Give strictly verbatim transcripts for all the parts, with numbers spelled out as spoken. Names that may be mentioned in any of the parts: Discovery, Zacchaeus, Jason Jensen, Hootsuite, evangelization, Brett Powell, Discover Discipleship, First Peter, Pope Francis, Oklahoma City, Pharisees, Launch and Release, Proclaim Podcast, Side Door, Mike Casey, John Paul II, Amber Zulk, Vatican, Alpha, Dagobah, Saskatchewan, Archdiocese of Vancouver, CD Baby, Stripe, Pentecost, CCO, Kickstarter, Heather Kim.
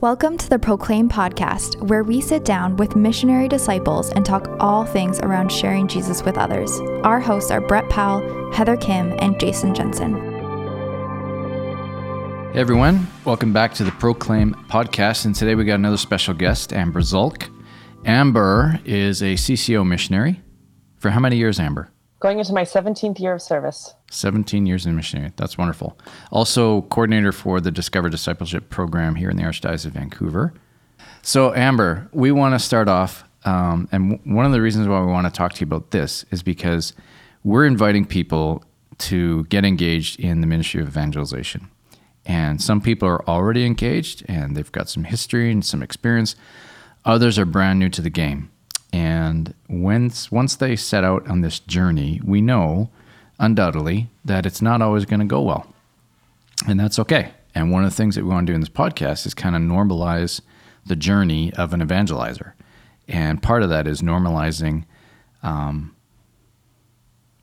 Welcome to the Proclaim Podcast, where we sit down with missionary disciples and talk all things around sharing Jesus with others. Our hosts are Brett Powell, Heather Kim, and Jason Jensen. Hey everyone, welcome back to the Proclaim Podcast, and today we got another special guest, Amber Zulk. Amber is a C C O missionary. For how many years, Amber? Going into my seventeenth year of service. seventeen years in missionary. That's wonderful. Also, coordinator for the Discover Discipleship program here in the Archdiocese of Vancouver. So, Amber, we want to start off, um, and w- one of the reasons why we want to talk to you about this is because we're inviting people to get engaged in the ministry of evangelization. And some people are already engaged, and they've got some history and some experience. Others are brand new to the game. And once once they set out on this journey, we know, undoubtedly, that it's not always going to go well. And that's okay. And one of the things that we want to do in this podcast is kind of normalize the journey of an evangelizer. And part of that is normalizing, um,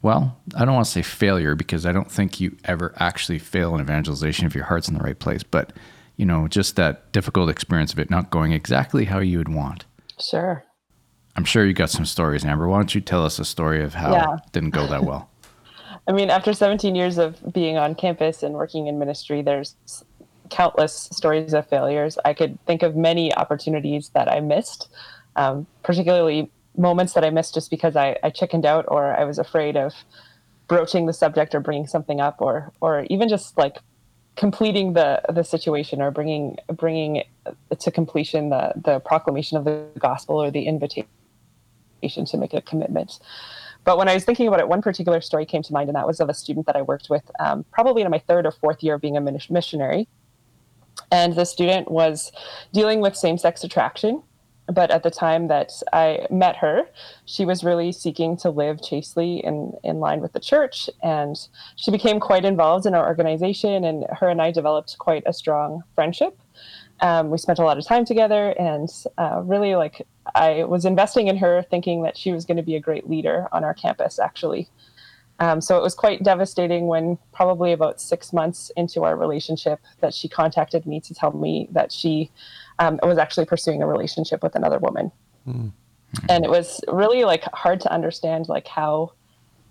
well, I don't want to say failure, because I don't think you ever actually fail in evangelization if your heart's in the right place. But, you know, just that difficult experience of it not going exactly how you would want. Sure. I'm sure you got some stories, Amber. Why don't you tell us a story of how yeah. it didn't go that well? I mean, after seventeen years of being on campus and working in ministry, there's countless stories of failures. I could think of many opportunities that I missed, um, particularly moments that I missed just because I, I chickened out, or I was afraid of broaching the subject or bringing something up, or or even just like completing the the situation, or bringing bringing to completion the the proclamation of the gospel or the invitation to make a commitment. But when I was thinking about it, one particular story came to mind, and that was of a student that I worked with um, probably in my third or fourth year of being a missionary. And the student was dealing with same-sex attraction. But at the time that I met her, she was really seeking to live chastely in, in line with the church. And she became quite involved in our organization, and her and I developed quite a strong friendship. Um, we spent a lot of time together, and uh, really, like, I was investing in her, thinking that she was going to be a great leader on our campus, actually. Um, so it was quite devastating when probably about six months into our relationship that she contacted me to tell me that she um, was actually pursuing a relationship with another woman. Mm-hmm. And it was really, like, hard to understand, like, how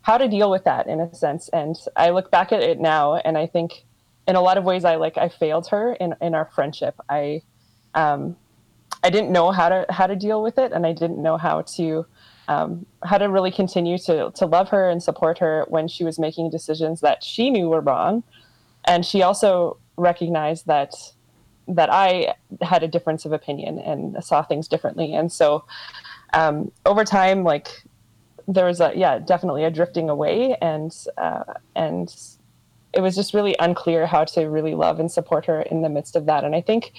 how to deal with that in a sense. And I look back at it now, and I think, in a lot of ways, I like I failed her in, in our friendship. I um, I didn't know how to how to deal with it, and I didn't know how to um, how to really continue to to love her and support her when she was making decisions that she knew were wrong. And she also recognized that that I had a difference of opinion and saw things differently. And so um, over time, like there was a yeah definitely a drifting away, and uh, and. It was just really unclear how to really love and support her in the midst of that. And I think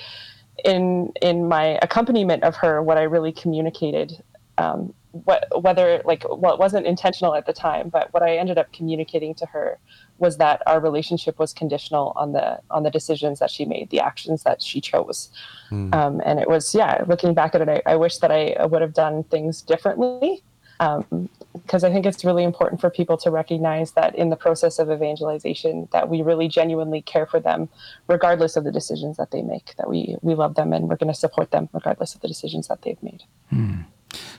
in in my accompaniment of her, what I really communicated, um, what, whether like what wasn't intentional at the time, but what I ended up communicating to her was that our relationship was conditional on the on the decisions that she made, the actions that she chose. Mm. Um, and it was, yeah, looking back at it, I, I wish that I would have done things differently. Um, because I think it's really important for people to recognize that in the process of evangelization, that we really genuinely care for them, regardless of the decisions that they make, that we, we love them and we're going to support them regardless of the decisions that they've made. Hmm.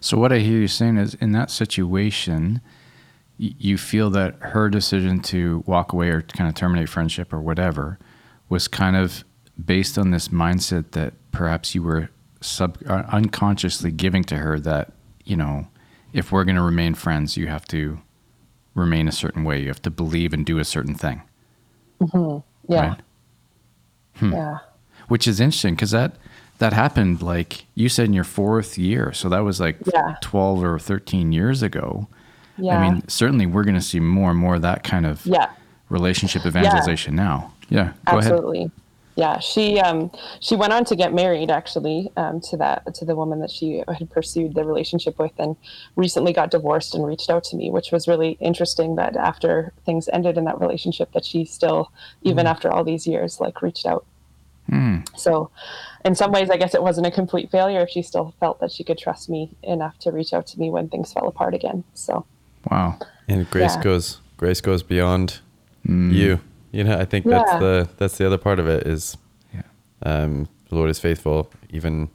So what I hear you saying is, in that situation, y- you feel that her decision to walk away or to kind of terminate friendship or whatever was kind of based on this mindset that perhaps you were sub- uh, unconsciously giving to her that, you know, if we're going to remain friends, you have to remain a certain way. You have to believe and do a certain thing. Mm-hmm. Yeah. Right? Hmm. Yeah. Which is interesting, because that, that happened, like you said, in your fourth year. So that was like yeah. twelve or thirteen years ago. Yeah. I mean, certainly we're going to see more and more of that kind of yeah. relationship evangelization yeah. now. Yeah. Go Absolutely. Ahead. Yeah, she um, she went on to get married, actually, um, to that to the woman that she had pursued the relationship with, and recently got divorced and reached out to me, which was really interesting. That after things ended in that relationship, that she still, even mm. after all these years, like reached out. Mm. So, in some ways, I guess it wasn't a complete failure if she still felt that she could trust me enough to reach out to me when things fell apart again. So, wow, and grace yeah. goes grace goes beyond mm. you. You know, I think yeah. that's the that's the other part of it is, yeah. um, the Lord is faithful, even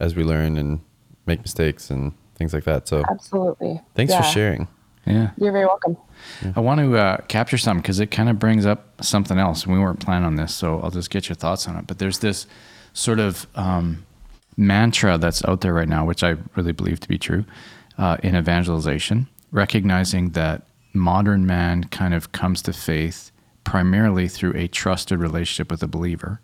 as we learn and make mistakes and things like that. So absolutely. Thanks yeah. for sharing. Yeah. You're very welcome. Yeah. I want to uh, capture something because it kind of brings up something else. We weren't planning on this, so I'll just get your thoughts on it. But there's this sort of um, mantra that's out there right now, which I really believe to be true, uh, in evangelization, recognizing that modern man kind of comes to faith primarily through a trusted relationship with a believer.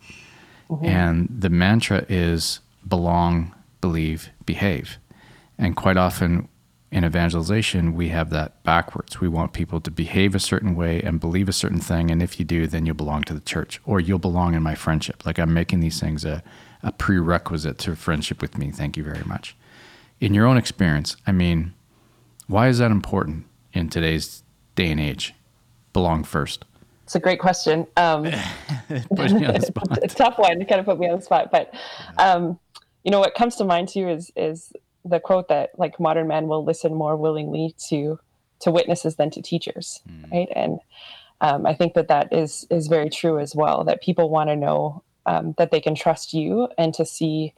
Mm-hmm. And the mantra is belong, believe, behave. And quite often in evangelization, we have that backwards. We want people to behave a certain way and believe a certain thing. And if you do, then you'll belong to the church or you'll belong in my friendship. Like I'm making these things a, a prerequisite to friendship with me. Thank you very much. In your own experience, I mean, why is that important in today's day and age? Belong first. It's a great question. Um, put me on the spot. A tough one to kind of put me on the spot, but um, you know, what comes to mind too is, is the quote that like modern man will listen more willingly to, to witnesses than to teachers. Mm. Right. And um, I think that that is, is very true as well, that people want to know um, that they can trust you and to see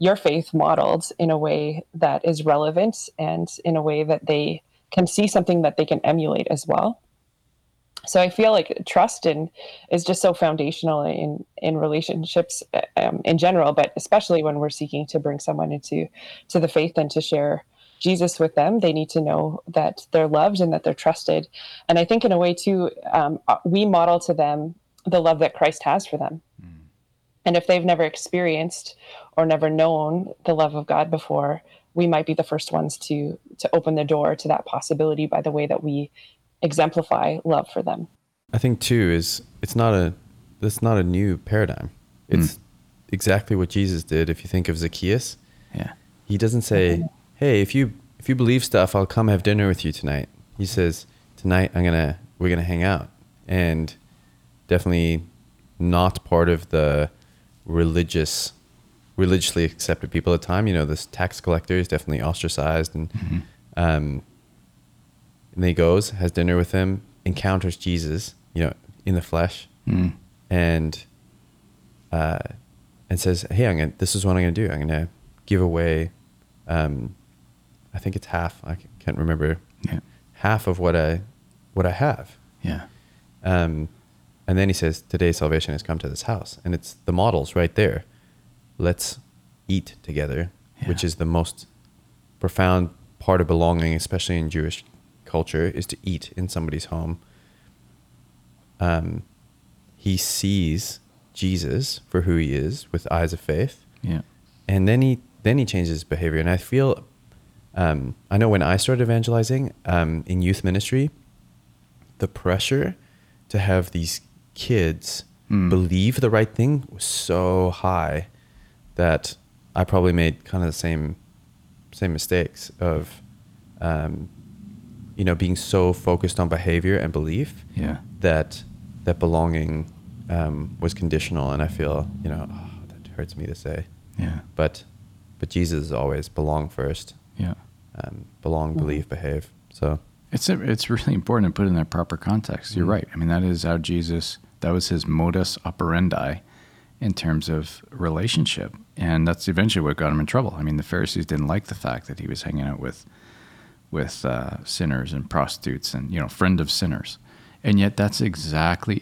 your faith modeled in a way that is relevant and in a way that they can see something that they can emulate as well. So I feel like trust in is just so foundational in, in relationships um, in general, but especially when we're seeking to bring someone into to the faith and to share Jesus with them, they need to know that they're loved and that they're trusted. And I think in a way too, um, we model to them the love that Christ has for them. Mm. And if they've never experienced or never known the love of God before, we might be the first ones to to open the door to that possibility by the way that we exemplify love for them. I think too is it's not a it's not a new paradigm. It's mm. exactly what Jesus did. If you think of Zacchaeus, yeah, he doesn't say, "Hey, if you if you believe stuff, I'll come have dinner with you tonight." He says, "Tonight, I'm gonna we're gonna hang out," and definitely not part of the religious religiously accepted people at the time. You know, this tax collector is definitely ostracized and. Mm-hmm. um And then he goes, has dinner with him, encounters Jesus, you know, in the flesh, mm. and uh, and says, "Hey, I'm gonna, this is what I'm going to do. I'm going to give away, um, I think it's half. I can't remember yeah. half of what I what I have." Yeah. Um, and then he says, "Today salvation has come to this house," and it's the models right there. Let's eat together, yeah. which is the most profound part of belonging, especially in Jewish culture, is to eat in somebody's home. Um, he sees Jesus for who he is with eyes of faith. Yeah. And then he, then he changes his behavior. And I feel, um, I know when I started evangelizing, um, in youth ministry, the pressure to have these kids mm. believe the right thing was so high that I probably made kind of the same, same mistakes of, um, you know, being so focused on behavior and belief yeah. that that belonging um, was conditional. And I feel, you know, oh, that hurts me to say. Yeah. But but Jesus is always belong first. Yeah. Um, belong, yeah. believe, behave. So it's a, it's really important to put in their proper context. You're mm-hmm. right. I mean, that is how Jesus, that was his modus operandi in terms of relationship. And that's eventually what got him in trouble. I mean, the Pharisees didn't like the fact that he was hanging out with with uh, sinners and prostitutes and, you know, friend of sinners. And yet that's exactly,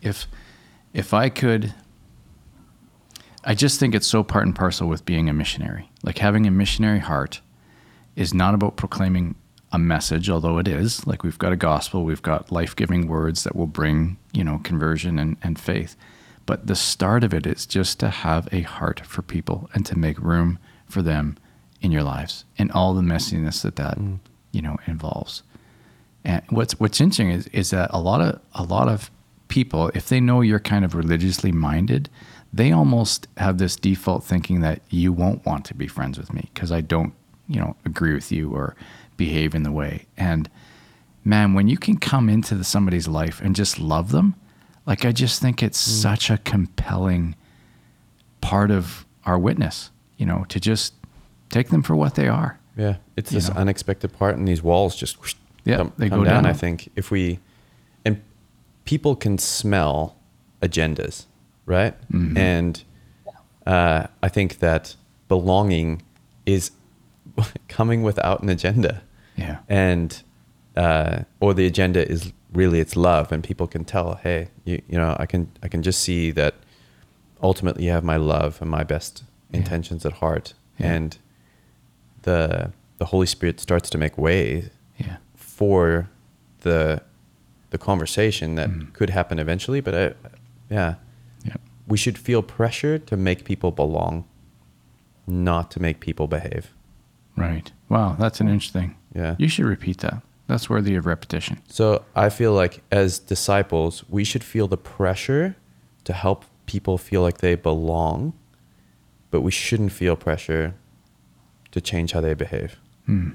if if I could, I just think it's so part and parcel with being a missionary. Like having a missionary heart is not about proclaiming a message, although it is. Like we've got a gospel, we've got life-giving words that will bring, you know, conversion and, and faith. But the start of it is just to have a heart for people and to make room for them in your lives and all the messiness that that, mm. you know, involves. And what's, what's interesting is, is that a lot of, a lot of people, if they know you're kind of religiously minded, they almost have this default thinking that you won't want to be friends with me because I don't, you know, agree with you or behave in the way. And man, when you can come into the, somebody's life and just love them, like, I just think it's mm. such a compelling part of our witness, you know, to just take them for what they are. Yeah. It's this know? unexpected part, and these walls just whoosh, yeah, come, they come go down, down. I think if we, and people can smell agendas, right? Mm-hmm. And uh, I think that belonging is coming without an agenda. Yeah. And, uh, or the agenda is really it's love, and people can tell, hey, you, you know, I can, I can just see that ultimately you have my love and my best yeah. intentions at heart. Yeah. And the, the Holy Spirit starts to make way yeah. for the, the conversation that mm. could happen eventually. But I, yeah, yeah, we should feel pressure to make people belong, not to make people behave. Right. Wow. That's an interesting. Yeah. You should repeat that. That's worthy of repetition. So I feel like as disciples, we should feel the pressure to help people feel like they belong, but we shouldn't feel pressure to change how they behave. Hmm.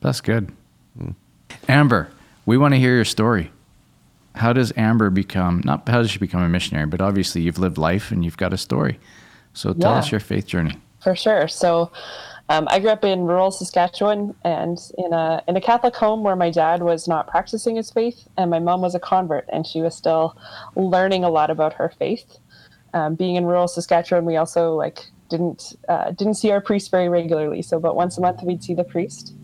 That's good. Hmm. Amber, we want to hear your story. How does Amber become, not how does she become a missionary, but obviously you've lived life and you've got a story. So tell yeah. us your faith journey. For sure. So um, I grew up in rural Saskatchewan and in a in a Catholic home where my dad was not practicing his faith, and my mom was a convert, and she was still learning a lot about her faith. Um, being in rural Saskatchewan, we also like didn't uh, didn't see our priest very regularly. So about once a month we'd see the priest.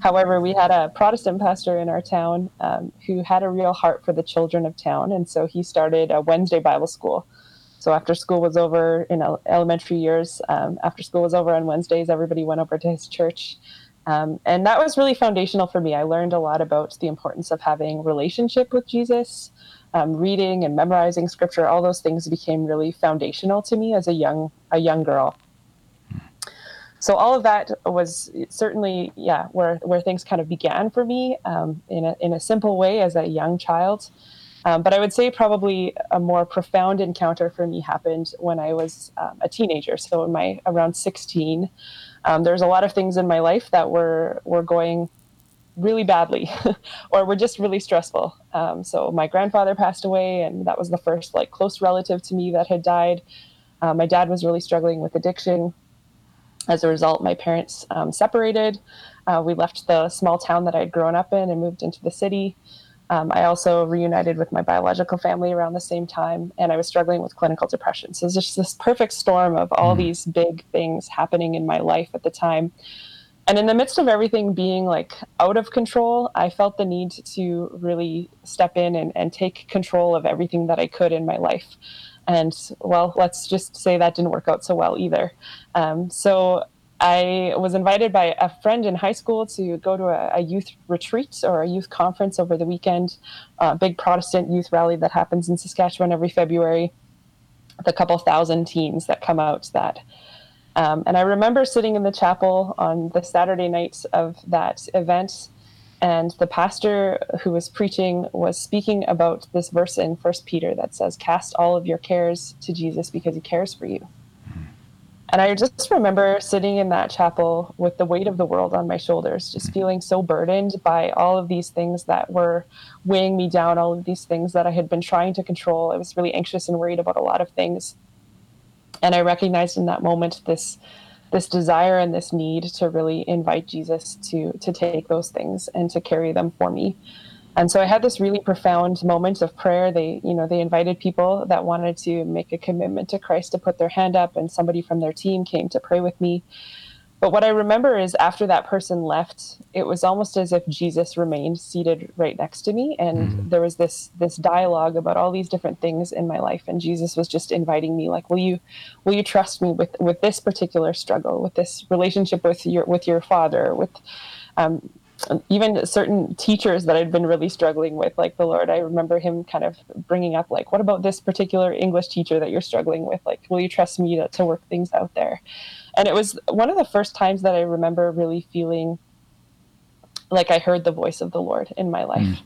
However, we had a Protestant pastor in our town um, who had a real heart for the children of town, and so he started a Wednesday Bible school. So after school was over in elementary years, um, after school was over on Wednesdays, everybody went over to his church. Um, and that was really foundational for me. I learned a lot about the importance of having relationship with Jesus, um, reading and memorizing scripture. All those things became really foundational to me as a young, a young girl. So all of that was certainly, yeah, where, where things kind of began for me, um, in a, in a simple way as a young child. Um, but I would say probably a more profound encounter for me happened when I was um, a teenager. So in my around sixteen, um, there's a lot of things in my life that were were going really badly or were just really stressful. Um, so my grandfather passed away, and that was the first like close relative to me that had died. Um, my dad was really struggling with addiction. As a result, my parents um, separated. Uh, we left the small town that I'd grown up in and moved into the city. Um, I also reunited with my biological family around the same time, and I was struggling with clinical depression. So it was just this perfect storm of all mm. these big things happening in my life at the time. And in the midst of everything being like out of control, I felt the need to really step in and, and take control of everything that I could in my life. And well, let's just say that didn't work out so well either. Um, so I was invited by a friend in high school to go to a, a youth retreat or a youth conference over the weekend, a big Protestant youth rally that happens in Saskatchewan every February, with a couple thousand teens that come out to that. Um, and I remember sitting in the chapel on the Saturday night of that event, and the pastor who was preaching was speaking about this verse in First Peter that says, "Cast all of your cares to Jesus because he cares for you." And I just remember sitting in that chapel with the weight of the world on my shoulders, just feeling so burdened by all of these things that were weighing me down, all of these things that I had been trying to control. I was really anxious and worried about a lot of things. And I recognized in that moment this this desire and this need to really invite Jesus to to take those things and to carry them for me. And so I had this really profound moment of prayer. They, you know, they invited people that wanted to make a commitment to Christ to put their hand up, and somebody from their team came to pray with me. But what I remember is after that person left, it was almost as if Jesus remained seated right next to me. And mm-hmm. there was this this dialogue about all these different things in my life. And Jesus was just inviting me, like, will you will you trust me with, with this particular struggle, with this relationship with your with your father, with um even certain teachers that I'd been really struggling with, like the Lord, I remember him kind of bringing up, like, what about this particular English teacher that you're struggling with? Like, will you trust me to, to work things out there? And it was one of the first times that I remember really feeling like I heard the voice of the Lord in my life. Mm.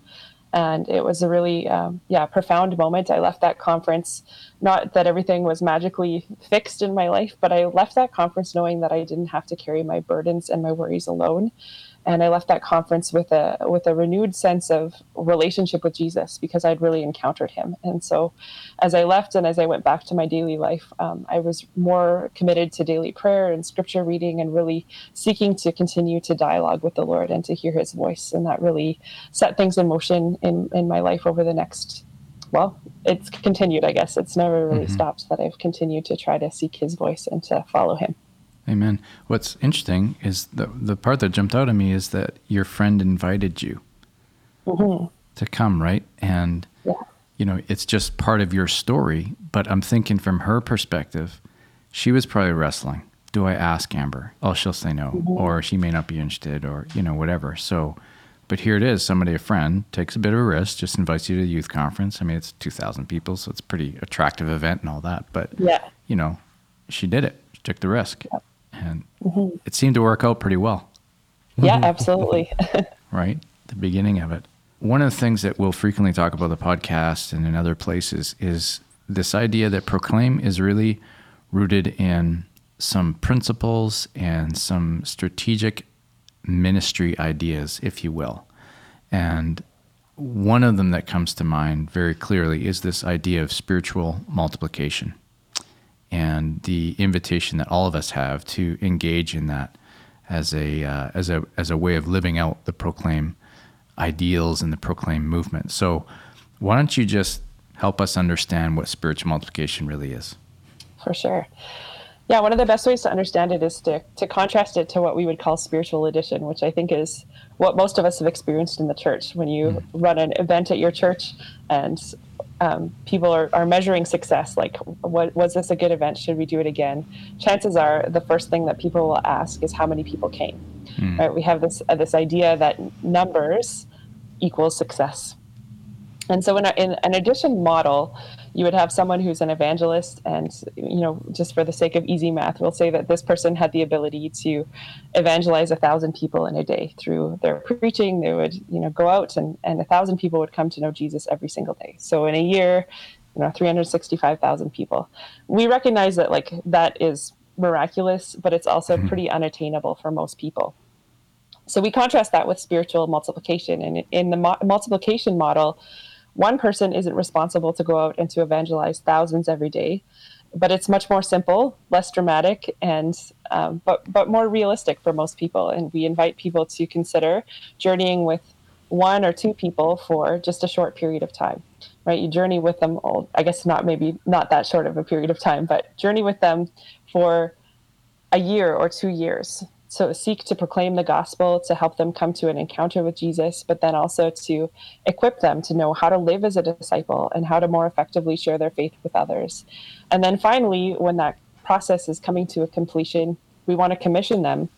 And it was a really, um, yeah, profound moment. I left that conference, not that everything was magically fixed in my life, but I left that conference knowing that I didn't have to carry my burdens and my worries alone. And I left that conference with a with a renewed sense of relationship with Jesus, because I'd really encountered him. And so as I left and as I went back to my daily life, um, I was more committed to daily prayer and scripture reading and really seeking to continue to dialogue with the Lord and to hear his voice. And that really set things in motion in, in my life over the next well, it's continued, I guess. It's never really mm-hmm. stopped, that I've continued to try to seek his voice and to follow him. Amen. What's interesting is the the part that jumped out at me is that your friend invited you mm-hmm. to come, right? And, yeah. you know, it's just part of your story, but I'm thinking from her perspective, she was probably wrestling. Do I ask Amber? Oh, she'll say no, mm-hmm. or she may not be interested, or, you know, whatever. So, but here it is, somebody, a friend, takes a bit of a risk, just invites you to the youth conference. I mean, it's two thousand people, so it's a pretty attractive event and all that, but, yeah. you know, she did it. She took the risk. Yeah. And mm-hmm. it seemed to work out pretty well. Yeah, absolutely. Right? The beginning of it. One of the things that we'll frequently talk about the podcast and in other places is this idea that Proclaim is really rooted in some principles and some strategic ministry ideas, if you will. And one of them that comes to mind very clearly is this idea of spiritual multiplication, and the invitation that all of us have to engage in that as a uh, as a as a way of living out the Proclaim ideals and the Proclaim movement. So why don't you just help us understand what spiritual multiplication really is? For sure. Yeah, one of the best ways to understand it is to, to contrast it to what we would call spiritual addition, which I think is what most of us have experienced in the church. When you mm-hmm. run an event at your church and Um, people are, are measuring success, like, what, was this a good event? Should we do it again? Chances are the first thing that people will ask is how many people came. Mm. Right? We have this uh, this idea that numbers equals success. And so in, a, in an addition model, you would have someone who's an evangelist, and, you know, just for the sake of easy math, we'll say that this person had the ability to evangelize a thousand people in a day through their preaching. They would, you know, go out and, and a thousand people would come to know Jesus every single day. So in a year, you know, three hundred sixty-five thousand people. We recognize that, like, that is miraculous, but it's also mm-hmm. pretty unattainable for most people. So we contrast that with spiritual multiplication. And in the mo- multiplication model, one person isn't responsible to go out and to evangelize thousands every day, but it's much more simple, less dramatic, and um, but but more realistic for most people. And we invite people to consider journeying with one or two people for just a short period of time, right? You journey with them all, I guess not maybe not that short of a period of time, but journey with them for a year or two years. So seek to proclaim the gospel, to help them come to an encounter with Jesus, but then also to equip them to know how to live as a disciple and how to more effectively share their faith with others. And then finally, when that process is coming to a completion, we want to commission them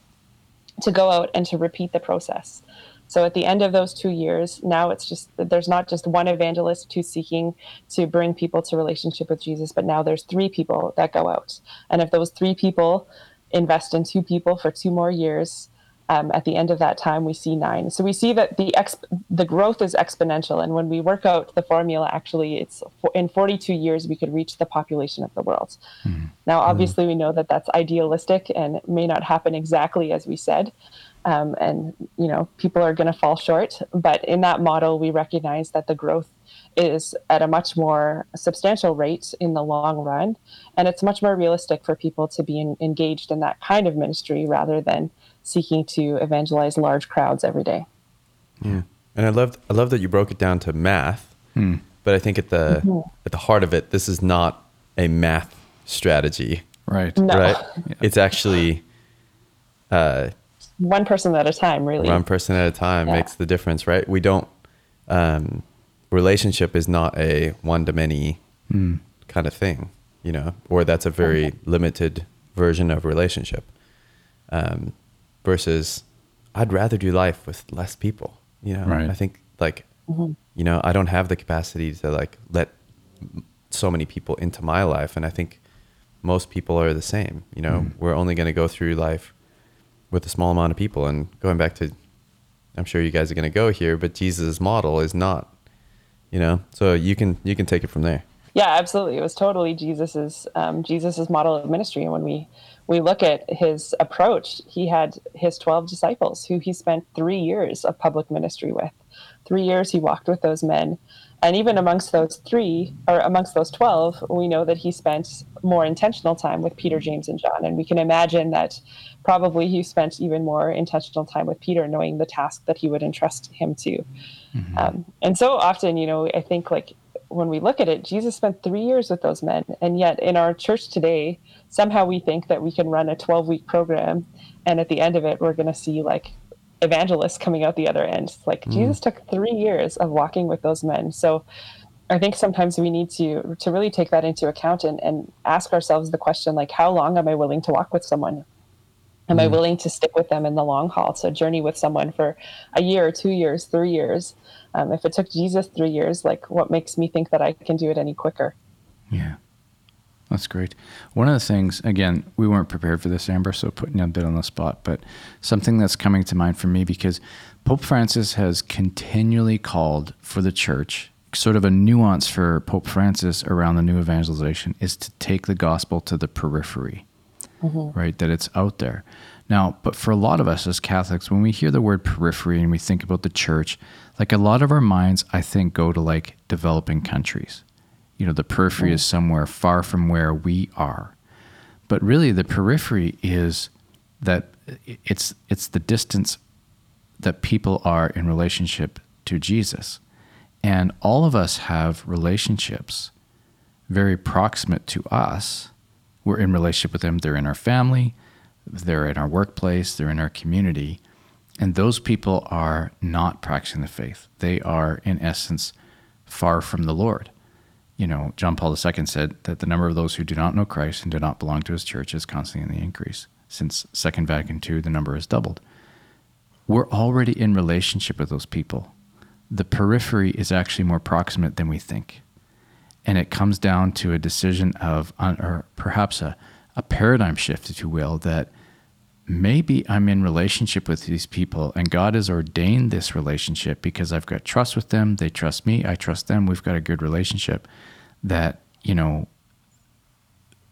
to go out and to repeat the process. So at the end of those two years, now it's just, there's not just one evangelist who's seeking to bring people to relationship with Jesus, but now there's three people that go out. And if those three people invest in two people for two more years, um, at the end of that time, we see nine. So we see that the exp- the growth is exponential. And when we work out the formula, actually, it's for- in forty-two years, we could reach the population of the world. Mm. Now, obviously, mm. we know that that's idealistic and may not happen exactly as we said. Um, and, you know, people are going to fall short. But in that model, we recognize that the growth is at a much more substantial rate in the long run. And it's much more realistic for people to be in, engaged in that kind of ministry rather than seeking to evangelize large crowds every day. Yeah. And I love I love that you broke it down to math, hmm. but I think at the mm-hmm. at the heart of it, this is not a math strategy. Right. No. Right. Yeah. It's actually uh, one person at a time, really. One person at a time yeah. makes the difference, right? We don't um, relationship is not a one-to-many mm. kind of thing, you know, or that's a very okay. limited version of relationship um, versus I'd rather do life with less people, you know, right. I think like, mm-hmm. you know, I don't have the capacity to like let so many people into my life. And I think most people are the same, you know, mm. we're only going to go through life with a small amount of people. And going back to, I'm sure you guys are going to go here, but Jesus' model is not, you know, so you can, you can take it from there. Yeah, absolutely. It was totally Jesus's, um, Jesus's model of ministry. And when we, we look at his approach, he had his twelve disciples who he spent three years of public ministry with. Three years he walked with those men. And even amongst those three, or amongst those twelve, we know that he spent more intentional time with Peter, James, and John. And we can imagine that probably he spent even more intentional time with Peter, knowing the task that he would entrust him to. Mm-hmm. Um, and so often, you know, I think like when we look at it, Jesus spent three years with those men. And yet in our church today, somehow we think that we can run a twelve-week program, and at the end of it, we're going to see like evangelists coming out the other end. Like mm. Jesus took three years of walking with those men. So I think sometimes we need to to really take that into account and, and ask ourselves the question, like, how long am I willing to walk with someone? Am mm. I willing to stick with them in the long haul, to journey with someone for a year, two years, three years? Um, if it took Jesus three years, like, what makes me think that I can do it any quicker? Yeah, that's great. One of the things, again, we weren't prepared for this, Amber, so putting you a bit on the spot, but something that's coming to mind for me, because Pope Francis has continually called for the church. Sort of a nuance for Pope Francis around the new evangelization is to take the gospel to the periphery, mm-hmm. right? That it's out there. Now, but for a lot of us as Catholics, when we hear the word periphery and we think about the church, like a lot of our minds, I think, go to like developing countries. You know, the periphery mm-hmm. is somewhere far from where we are. But really the periphery is that it's it's the distance that people are in relationship to Jesus. And all of us have relationships very proximate to us. We're in relationship with them. They're in our family, they're in our workplace, they're in our community. And those people are not practicing the faith. They are, in essence, far from the Lord. You know, John Paul the Second said that the number of those who do not know Christ and do not belong to his church is constantly in the increase. Since Second Vatican Two, the number has doubled. We're already in relationship with those people. The periphery is actually more proximate than we think. And it comes down to a decision of, or perhaps a, a paradigm shift, if you will, that maybe I'm in relationship with these people and God has ordained this relationship because I've got trust with them. They trust me. I trust them. We've got a good relationship that, you know,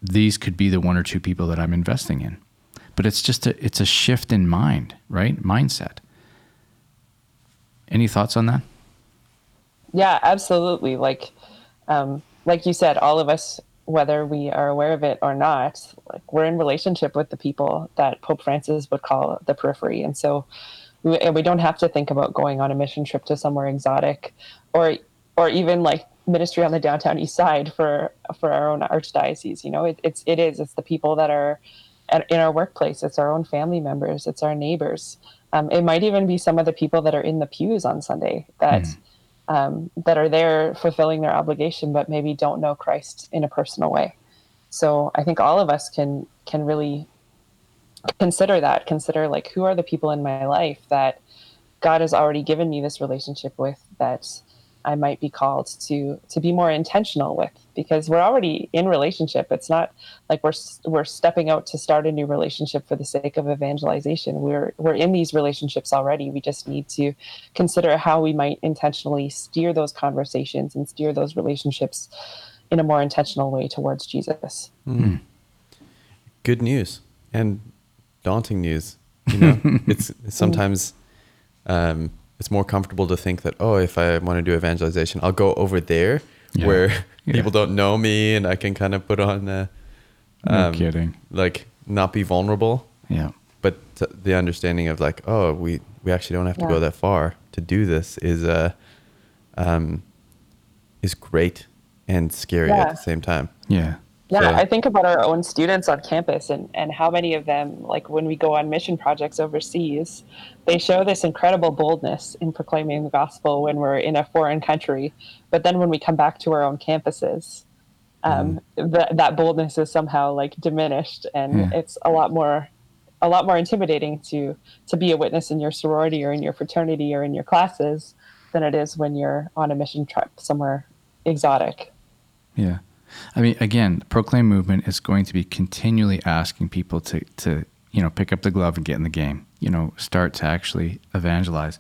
these could be the one or two people that I'm investing in. But it's just a, it's a shift in mind, right? Mindset. Any thoughts on that? Yeah, absolutely. Like, um, like you said, all of us, whether we are aware of it or not, like we're in relationship with the people that Pope Francis would call the periphery. And so we, we don't have to think about going on a mission trip to somewhere exotic or, or even like ministry on the downtown east side for, for our own archdiocese. You know, it, it's, it is, it's the people that are at, in our workplace. It's our own family members. It's our neighbors. Um, it might even be some of the people that are in the pews on Sunday that mm. um, that are there fulfilling their obligation, but maybe don't know Christ in a personal way. So I think all of us can can really consider that, consider like, who are the people in my life that God has already given me this relationship with that I might be called to to be more intentional with, because we're already in relationship. It's not like we're we're stepping out to start a new relationship for the sake of evangelization. We're we're in these relationships already. We just need to consider how we might intentionally steer those conversations and steer those relationships in a more intentional way towards Jesus. Mm. Good news and daunting news. You know, it's sometimes. Um, It's more comfortable to think that, oh, if I want to do evangelization, I'll go over there yeah. where yeah. people don't know me and I can kind of put on a, um, no kidding. like not be vulnerable. Yeah. But the understanding of like, oh, we, we actually don't have to yeah. go that far to do this is, uh, um, is great and scary yeah. at the same time. Yeah. Yeah, so. I think about our own students on campus and, and how many of them, like when we go on mission projects overseas, they show this incredible boldness in proclaiming the gospel when we're in a foreign country. But then when we come back to our own campuses, um, mm. th- that boldness is somehow like diminished. And yeah. it's a lot more a lot more intimidating to to be a witness in your sorority or in your fraternity or in your classes than it is when you're on a mission trip somewhere exotic. Yeah. I mean, again, the Proclaim movement is going to be continually asking people to, to, you know, pick up the glove and get in the game, you know, start to actually evangelize.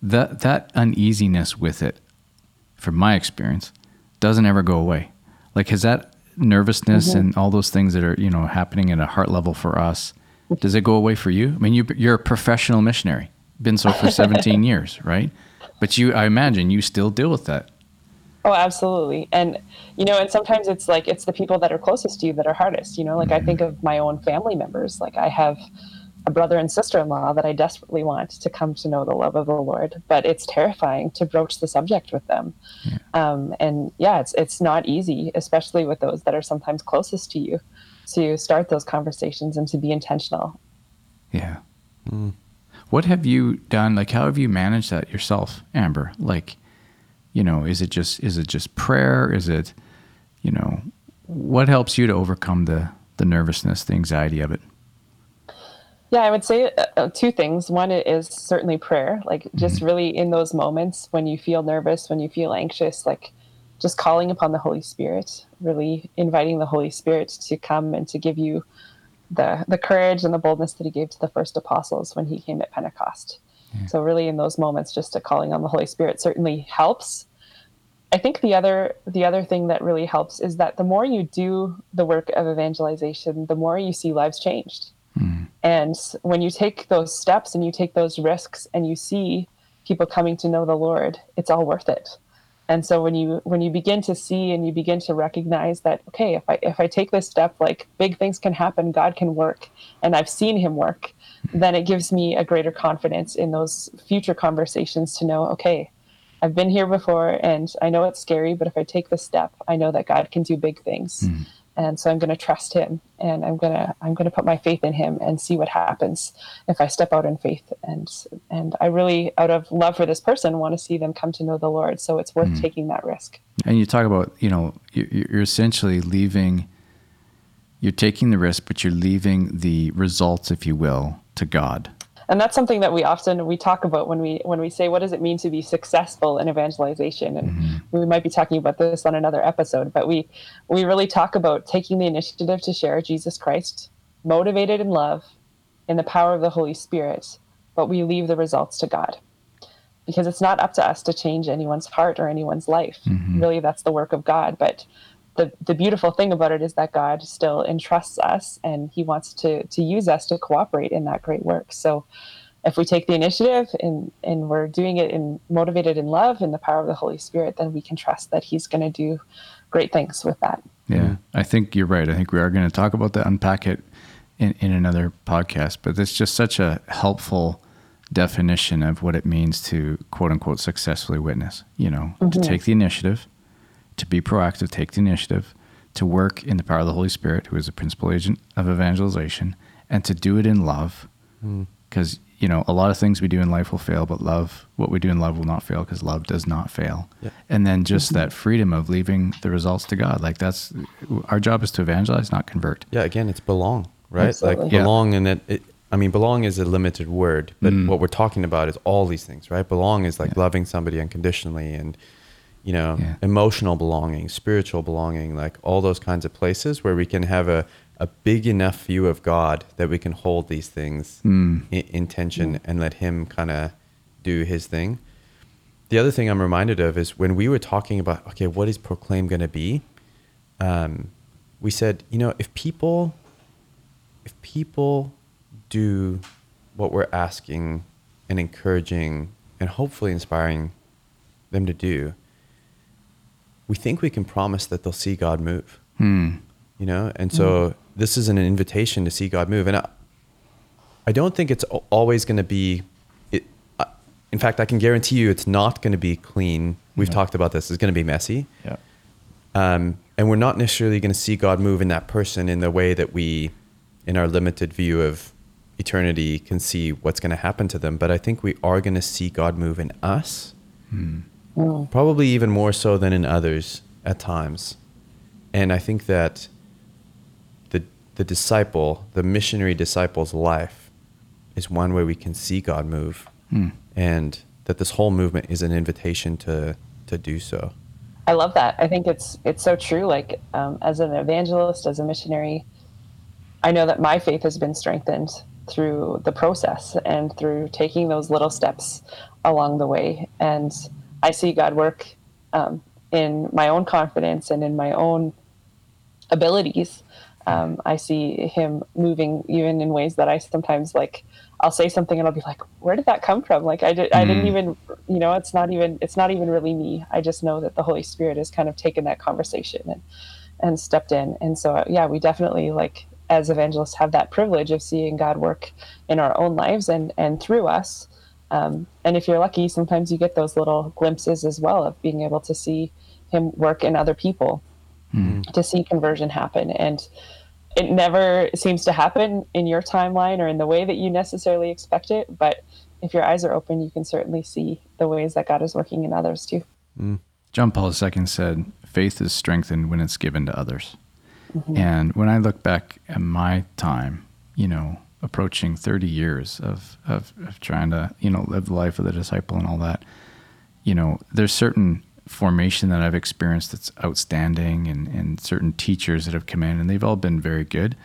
That that uneasiness with it, from my experience, doesn't ever go away. Like, has that nervousness mm-hmm. and all those things that are, you know, happening at a heart level for us, does it go away for you? I mean, you, you're a professional missionary, been so for seventeen years, right? But you, I imagine you still deal with that. Oh, absolutely. And, you know, and sometimes it's like, it's the people that are closest to you that are hardest, you know, like I think of my own family members. Like I have a brother and sister-in-law that I desperately want to come to know the love of the Lord, but it's terrifying to broach the subject with them. Yeah. Um, and yeah, it's it's not easy, especially with those that are sometimes closest to you, to start those conversations and to be intentional. Yeah. Mm. What have you done? Like, how have you managed that yourself, Amber? Like, you know, is it just, is it just prayer? Is it, you know, what helps you to overcome the, the nervousness, the anxiety of it? Yeah, I would say uh, two things. One is certainly prayer, like just really in those moments when you feel nervous, when you feel anxious, like just calling upon the Holy Spirit, really inviting the Holy Spirit to come and to give you the the courage and the boldness that he gave to the first apostles when he came at Pentecost. Yeah. So really in those moments, just a calling on the Holy Spirit certainly helps. I think the other the other thing that really helps is that the more you do the work of evangelization, the more you see lives changed. Mm. And when you take those steps and you take those risks and you see people coming to know the Lord, it's all worth it. And so when you when you begin to see and you begin to recognize that, okay, if I if I take this step, like big things can happen, God can work, and I've seen him work, then it gives me a greater confidence in those future conversations to know, okay, I've been here before and I know it's scary, but if I take this step, I know that God can do big things. Mm. And so I'm going to trust him, and I'm going to I'm going to put my faith in him and see what happens if I step out in faith. And and I really, out of love for this person, want to see them come to know the Lord. So it's worth mm-hmm. taking that risk. And you talk about, you know, you're essentially leaving, you're taking the risk, but you're leaving the results, if you will, to God. And that's something that we often, we talk about when we when we say, what does it mean to be successful in evangelization? And mm-hmm. we might be talking about this on another episode, but we, we really talk about taking the initiative to share Jesus Christ, motivated in love, in the power of the Holy Spirit, but we leave the results to God. Because it's not up to us to change anyone's heart or anyone's life. Mm-hmm. Really, that's the work of God. But the, the beautiful thing about it is that God still entrusts us, and he wants to, to use us to cooperate in that great work. So if we take the initiative and, and we're doing it in motivated in love and the power of the Holy Spirit, then we can trust that he's going to do great things with that. Yeah, I think you're right. I think we are going to talk about that, unpack it in, in another podcast, but it's just such a helpful definition of what it means to quote unquote successfully witness, you know, mm-hmm. to take the initiative, to be proactive, take the initiative, to work in the power of the Holy Spirit, who is the principal agent of evangelization, and to do it in love. Because, mm. you know, a lot of things we do in life will fail, but love, what we do in love will not fail, because love does not fail. Yeah. And then just mm-hmm. that freedom of leaving the results to God. Like that's, our job is to evangelize, not convert. Yeah, again, it's belong, right? Absolutely. Like yeah. belong, and it, it, I mean, belong is a limited word, but mm. what we're talking about is all these things, right? Belong is like yeah. loving somebody unconditionally, and you know, yeah. emotional belonging, spiritual belonging, like all those kinds of places where we can have a, a big enough view of God that we can hold these things mm. in, in tension mm. and let him kind of do his thing. The other thing I'm reminded of is when we were talking about, okay, what is Proclaim going to be? Um, we said, you know, if people, if people do what we're asking and encouraging and hopefully inspiring them to do, we think we can promise that they'll see God move, hmm. you know? And so hmm. this is an invitation to see God move. And I, I don't think it's always going to be, it, I, in fact, I can guarantee you it's not going to be clean. We've yeah. talked about this. It's going to be messy. Yeah. Um, and we're not necessarily going to see God move in that person in the way that we, in our limited view of eternity, can see what's going to happen to them. But I think we are going to see God move in us. Hmm. Probably even more so than in others at times. And I think that the the disciple, the missionary disciple's life is one where we can see God move hmm. and that this whole movement is an invitation to, to do so. I love that. I think it's it's so true. Like um, as an evangelist, as a missionary, I know that my faith has been strengthened through the process and through taking those little steps along the way. And I see God work um, in my own confidence and in my own abilities. Um, I see him moving even in ways that I sometimes like, I'll say something and I'll be like, where did that come from? Like I, did, mm. I didn't even, you know, it's not even, it's not even really me. I just know that the Holy Spirit has kind of taken that conversation and, and stepped in. And so, yeah, we definitely like, as evangelists have that privilege of seeing God work in our own lives and, and through us. Um, and if you're lucky, sometimes you get those little glimpses as well of being able to see him work in other people, mm-hmm. to see conversion happen. And it never seems to happen in your timeline or in the way that you necessarily expect it. But if your eyes are open, you can certainly see the ways that God is working in others too. Mm. John Paul the Second said, faith is strengthened when it's given to others. Mm-hmm. And when I look back at my time, you know, approaching thirty years of, of, of trying to, you know, live the life of the disciple and all that, you know, there's certain formation that I've experienced that's outstanding, and, and certain teachers that have come in, and they've all been very good.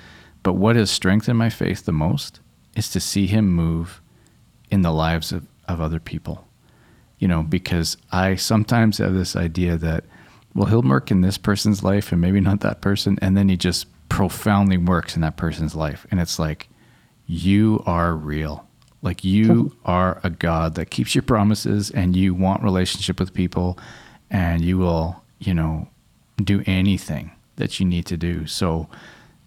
But what has strengthened my faith the most is to see him move in the lives of, of other people. You know, because I sometimes have this idea that, well, he'll work in this person's life and maybe not that person, and then he just profoundly works in that person's life. And it's like, you are real. Like, you are a God that keeps your promises, and you want relationship with people, and you will, you know, do anything that you need to do. So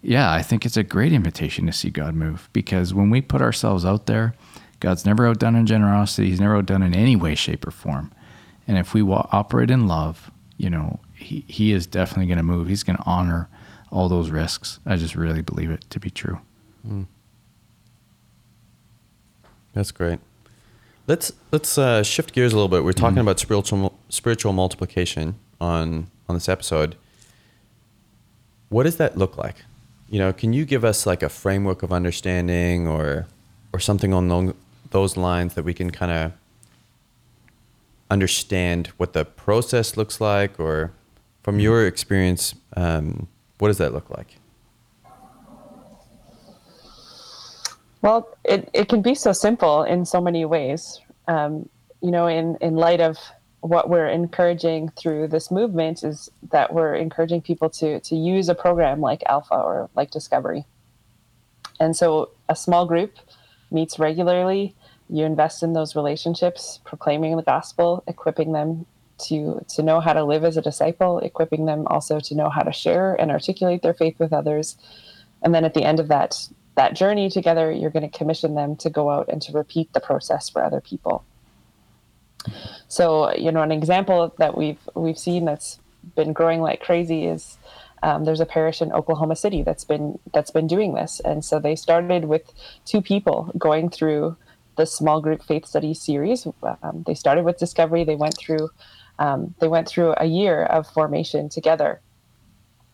yeah, I think it's a great invitation to see God move, because when we put ourselves out there, God's never outdone in generosity. He's never outdone in any way, shape, or form. And if we wa- operate in love, you know, he, he is definitely going to move. He's going to honor all those risks. I just really believe it to be true. Mm. That's great. Let's let's uh, shift gears a little bit. We're talking mm. about spiritual spiritual multiplication on on this episode. What does that look like? You know, can you give us like a framework of understanding, or or something on long, those lines that we can kind of understand what the process looks like, or from your experience, um, what does that look like? Well, it, it can be so simple in so many ways, um, you know, in, in light of what we're encouraging through this movement is that we're encouraging people to, to use a program like Alpha or like Discovery. And so a small group meets regularly. You invest in those relationships, proclaiming the gospel, equipping them to, to know how to live as a disciple, equipping them also to know how to share and articulate their faith with others. And then at the end of that, that journey together, you're going to commission them to go out and to repeat the process for other people. So, you know, an example that we've, we've seen that's been growing like crazy is um, there's a parish in Oklahoma City that's been, that's been doing this. And so they started with two people going through the small group faith study series. Um, they started with Discovery. They went through, um, they went through a year of formation together,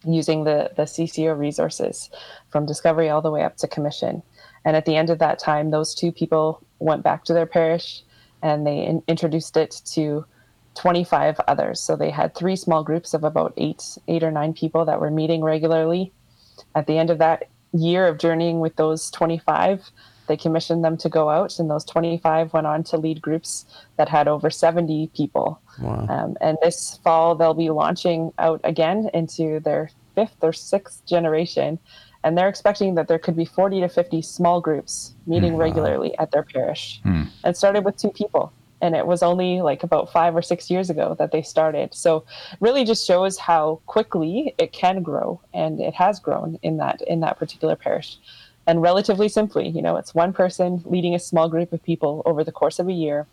using the, the C C O resources from Discovery all the way up to commission. And at the end of that time, those two people went back to their parish and they in, introduced it to twenty-five others. So they had three small groups of about eight, eight or nine people that were meeting regularly. At the end of that year of journeying with those twenty-five, they commissioned them to go out, and those twenty-five went on to lead groups that had over seventy people. Wow. Um, and this fall, they'll be launching out again into their fifth or sixth generation, and they're expecting that there could be forty to fifty small groups meeting wow. regularly at their parish. Hmm. And started with two people, and it was only like about five or six years ago that they started. So really just shows how quickly it can grow, and it has grown in that in that particular parish. And relatively simply, you know, it's one person leading a small group of people over the course of a year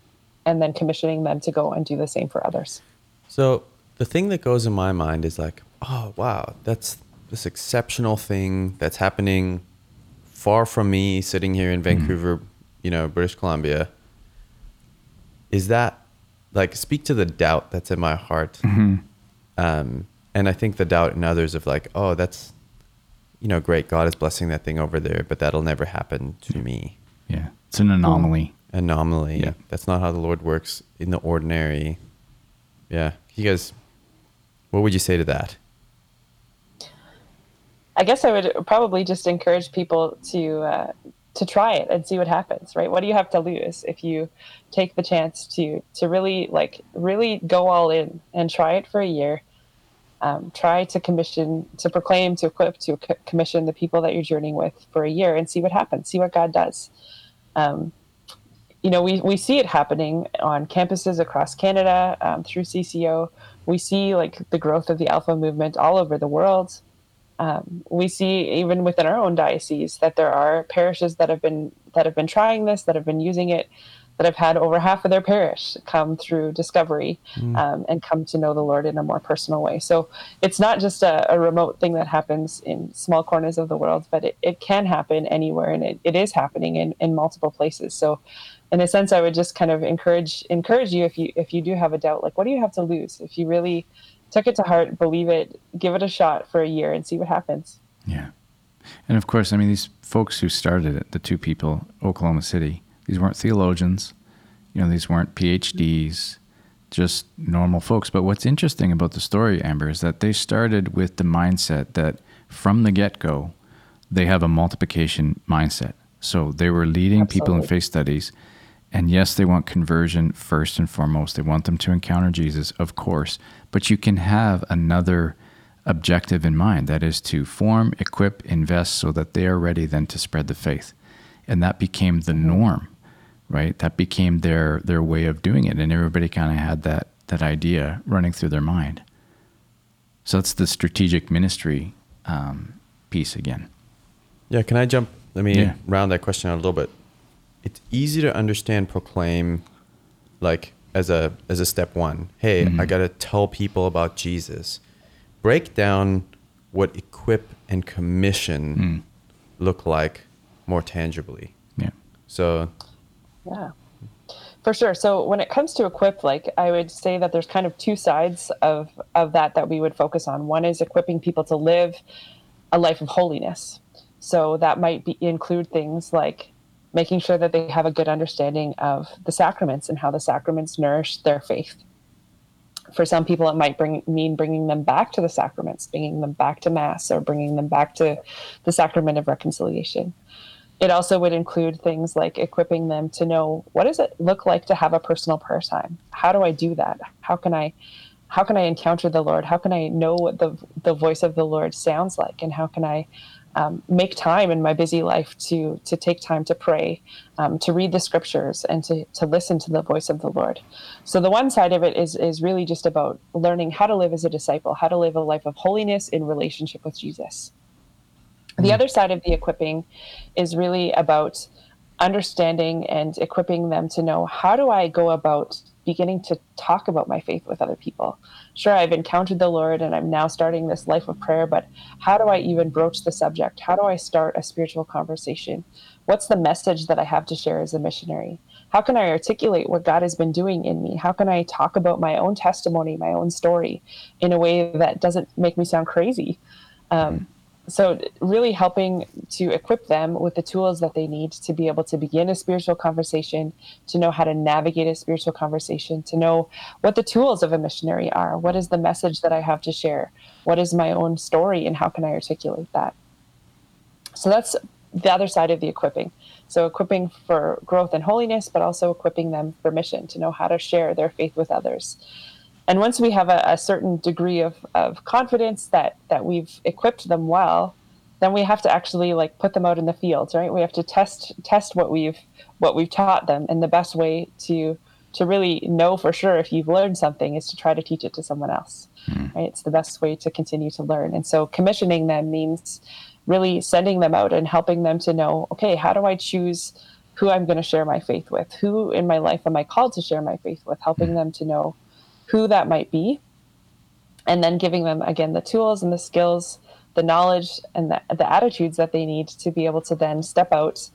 and then commissioning them to go and do the same for others. So the thing that goes in my mind is like, oh, wow, that's this exceptional thing that's happening far from me sitting here in Vancouver, mm-hmm. you know, British Columbia. Is that like, speak to the doubt that's in my heart. Mm-hmm. Um, and I think the doubt in others of like, oh, that's, you know, great, God is blessing that thing over there, but that'll never happen to me. Yeah, it's an anomaly. Anomaly. Yeah. That's not how the Lord works in the ordinary. Yeah. You guys, what would you say to that? I guess I would probably just encourage people to uh, to try it and see what happens, right? What do you have to lose if you take the chance to to really, like, really go all in and try it for a year? Um, try to commission, to proclaim, to equip, to co- commission the people that you're journeying with for a year and see what happens, see what God does. Um, you know, we, we see it happening on campuses across Canada, um, through C C O. We see like the growth of the Alpha movement all over the world. Um, we see even within our own diocese that there are parishes that have been that have been trying this, that have been using it, that have had over half of their parish come through Discovery mm. um, and come to know the Lord in a more personal way. So it's not just a, a remote thing that happens in small corners of the world, but it, it can happen anywhere, and it, it is happening in, in multiple places. So in a sense, I would just kind of encourage encourage you if you if you do have a doubt, like, what do you have to lose? If you really took it to heart, believe it, give it a shot for a year and see what happens. Yeah. And of course, I mean, these folks who started it, the two people, Oklahoma City, these weren't theologians, you know, these weren't P H Ds, just normal folks. But what's interesting about the story, Amber, is that they started with the mindset that from the get-go, they have a multiplication mindset. So they were leading Absolutely. people in faith studies. And yes, they want conversion first and foremost. They want them to encounter Jesus, of course. But you can have another objective in mind, that is to form, equip, invest so that they are ready then to spread the faith. And that became the norm, right? That became their their way of doing it. And everybody kind of had that that idea running through their mind. So that's the strategic ministry um, piece again. Yeah, can I jump, let me yeah. round that question out a little bit. It's easy to understand Proclaim like as a as a step one. Hey, mm-hmm. I got to tell people about Jesus. Break down what equip and commission mm. look like more tangibly. Yeah. So. Yeah, for sure. So when it comes to equip, like I would say that there's kind of two sides of, of that that we would focus on. One is equipping people to live a life of holiness. So that might be, include things like making sure that they have a good understanding of the sacraments and how the sacraments nourish their faith. For some people, it might bring, mean bringing them back to the sacraments, bringing them back to Mass, or bringing them back to the sacrament of reconciliation. It also would include things like equipping them to know, what does it look like to have a personal prayer time? How do I do that? How can I, how can I encounter the Lord? How can I know what the the voice of the Lord sounds like? And how can I um, make time in my busy life to to take time to pray, um, to read the scriptures, and to to listen to the voice of the Lord? So the one side of it is is really just about learning how to live as a disciple, how to live a life of holiness in relationship with Jesus. The other side of the equipping is really about understanding and equipping them to know, how do I go about beginning to talk about my faith with other people? Sure, I've encountered the Lord and I'm now starting this life of prayer, but how do I even broach the subject? How do I start a spiritual conversation? What's the message that I have to share as a missionary? How can I articulate what God has been doing in me? How can I talk about my own testimony, my own story, in a way that doesn't make me sound crazy? Um, So really helping to equip them with the tools that they need to be able to begin a spiritual conversation, to know how to navigate a spiritual conversation, to know what the tools of a missionary are. What is the message that I have to share? What is my own story, and how can I articulate that? So that's the other side of the equipping. So equipping for growth and holiness, but also equipping them for mission, to know how to share their faith with others. And once we have a, a certain degree of, of confidence that, that we've equipped them well, then we have to actually like put them out in the field, right? We have to test test what we've what we've taught them, and the best way to to really know for sure if you've learned something is to try to teach it to someone else. Mm. Right? It's the best way to continue to learn. And so commissioning them means really sending them out and helping them to know, okay, how do I choose who I'm going to share my faith with? Who in my life am I called to share my faith with? Helping mm. them to know who that might be, and then giving them, again, the tools and the skills, the knowledge, and the, the attitudes that they need to be able to then step out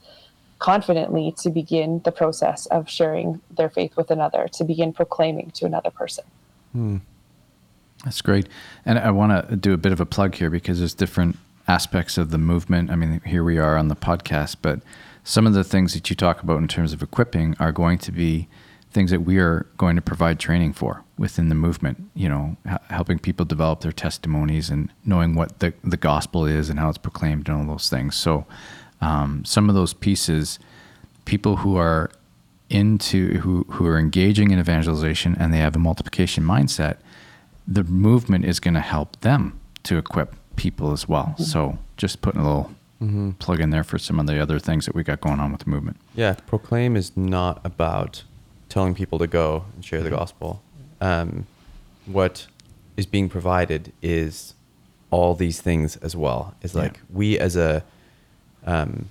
confidently to begin the process of sharing their faith with another, to begin proclaiming to another person. Hmm. That's great. And I want to do a bit of a plug here, because there's different aspects of the movement. I mean, here we are on the podcast, but some of the things that you talk about in terms of equipping are going to be things that we are going to provide training for within the movement, you know, h- helping people develop their testimonies and knowing what the, the gospel is and how it's proclaimed and all those things. So um, some of those pieces, people who are into, who, who are engaging in evangelization and they have a multiplication mindset, the movement is going to help them to equip people as well. Mm-hmm. So just putting a little mm-hmm. plug in there for some of the other things that we got going on with the movement. Yeah. Proclaim is not about telling people to go and share the gospel. Um, what is being provided is all these things as well. It's like yeah. we as a, um,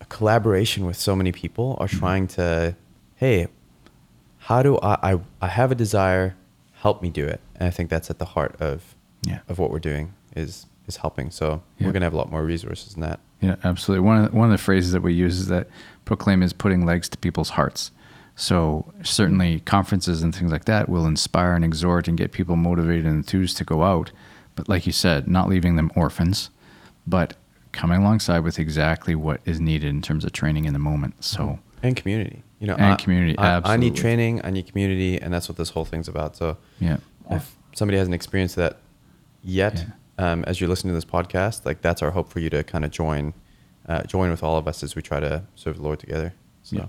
a collaboration with so many people are mm-hmm. trying to, hey, how do I, I, I have a desire, help me do it. And I think that's at the heart of, yeah. of what we're doing is, is helping. So yeah. we're going to have a lot more resources than that. Yeah, absolutely. One of the, one of the phrases that we use is that Proclaim is putting legs to people's hearts. So certainly conferences and things like that will inspire and exhort and get people motivated and enthused to go out. But like you said, not leaving them orphans, but coming alongside with exactly what is needed in terms of training in the moment. So and community, you know, and I, community. I, I need training, I need community, and that's what this whole thing's about. So yeah, if somebody hasn't experienced that yet, yeah. um, as you listen to this podcast, like that's our hope for you to kind of join, uh, join with all of us as we try to serve the Lord together. So. Yeah.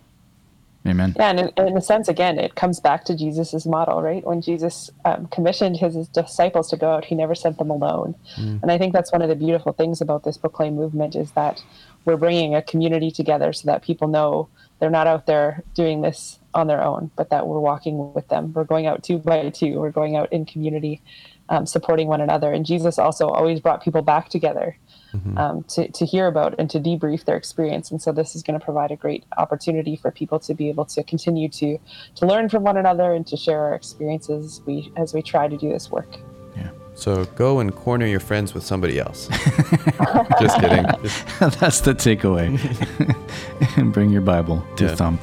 Amen. Yeah, and in, in a sense, again, it comes back to Jesus's model, right? When Jesus um, commissioned his disciples to go out, he never sent them alone. Mm. And I think that's one of the beautiful things about this Proclaim movement is that we're bringing a community together so that people know they're not out there doing this on their own, but that we're walking with them. We're going out two by two. We're going out in community, um, supporting one another. And Jesus also always brought people back together. Mm-hmm. Um, to, to hear about and to debrief their experience. And so this is going to provide a great opportunity for people to be able to continue to, to learn from one another and to share our experiences as we, as we try to do this work. Yeah. So go and corner your friends with somebody else. Just kidding. Just... That's the takeaway. And bring your Bible to yeah. thump.